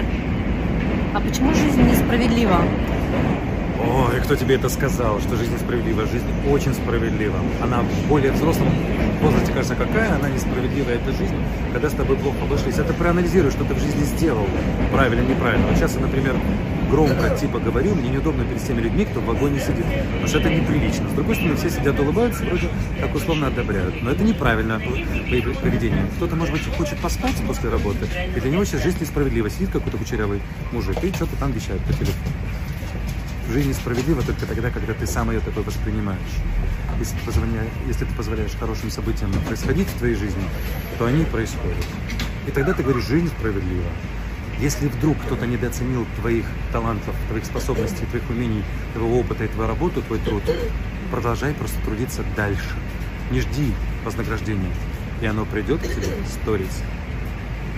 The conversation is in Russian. например. А почему жизнь несправедлива? Ой, кто тебе это сказал, что жизнь несправедлива? Жизнь очень справедлива. Она в более взрослом возрасте, кажется, какая она несправедливая, эта жизнь, когда с тобой плохо обошлись. Это проанализируй, что ты в жизни сделал, правильно, неправильно. Вот сейчас я, например, громко типа говорю, мне неудобно перед теми людьми, кто в вагоне сидит, потому что это неприлично. С другой стороны, все сидят, улыбаются, вроде как условно одобряют. Но это неправильно поведение. Кто-то, может быть, хочет поспать после работы, и для него сейчас жизнь несправедлива. Сидит какой-то кучерявый мужик и что-то там вещает по телефону. Жизнь несправедлива только тогда, когда ты сам ее такой воспринимаешь. Если ты позволяешь хорошим событиям происходить в твоей жизни, то они происходят. И тогда ты говоришь, жизнь справедлива. Если вдруг кто-то недооценил твоих талантов, твоих способностей, твоих умений, твоего опыта и твою работу, твой труд, продолжай просто трудиться дальше. Не жди вознаграждения, и оно придет к тебе, сторис.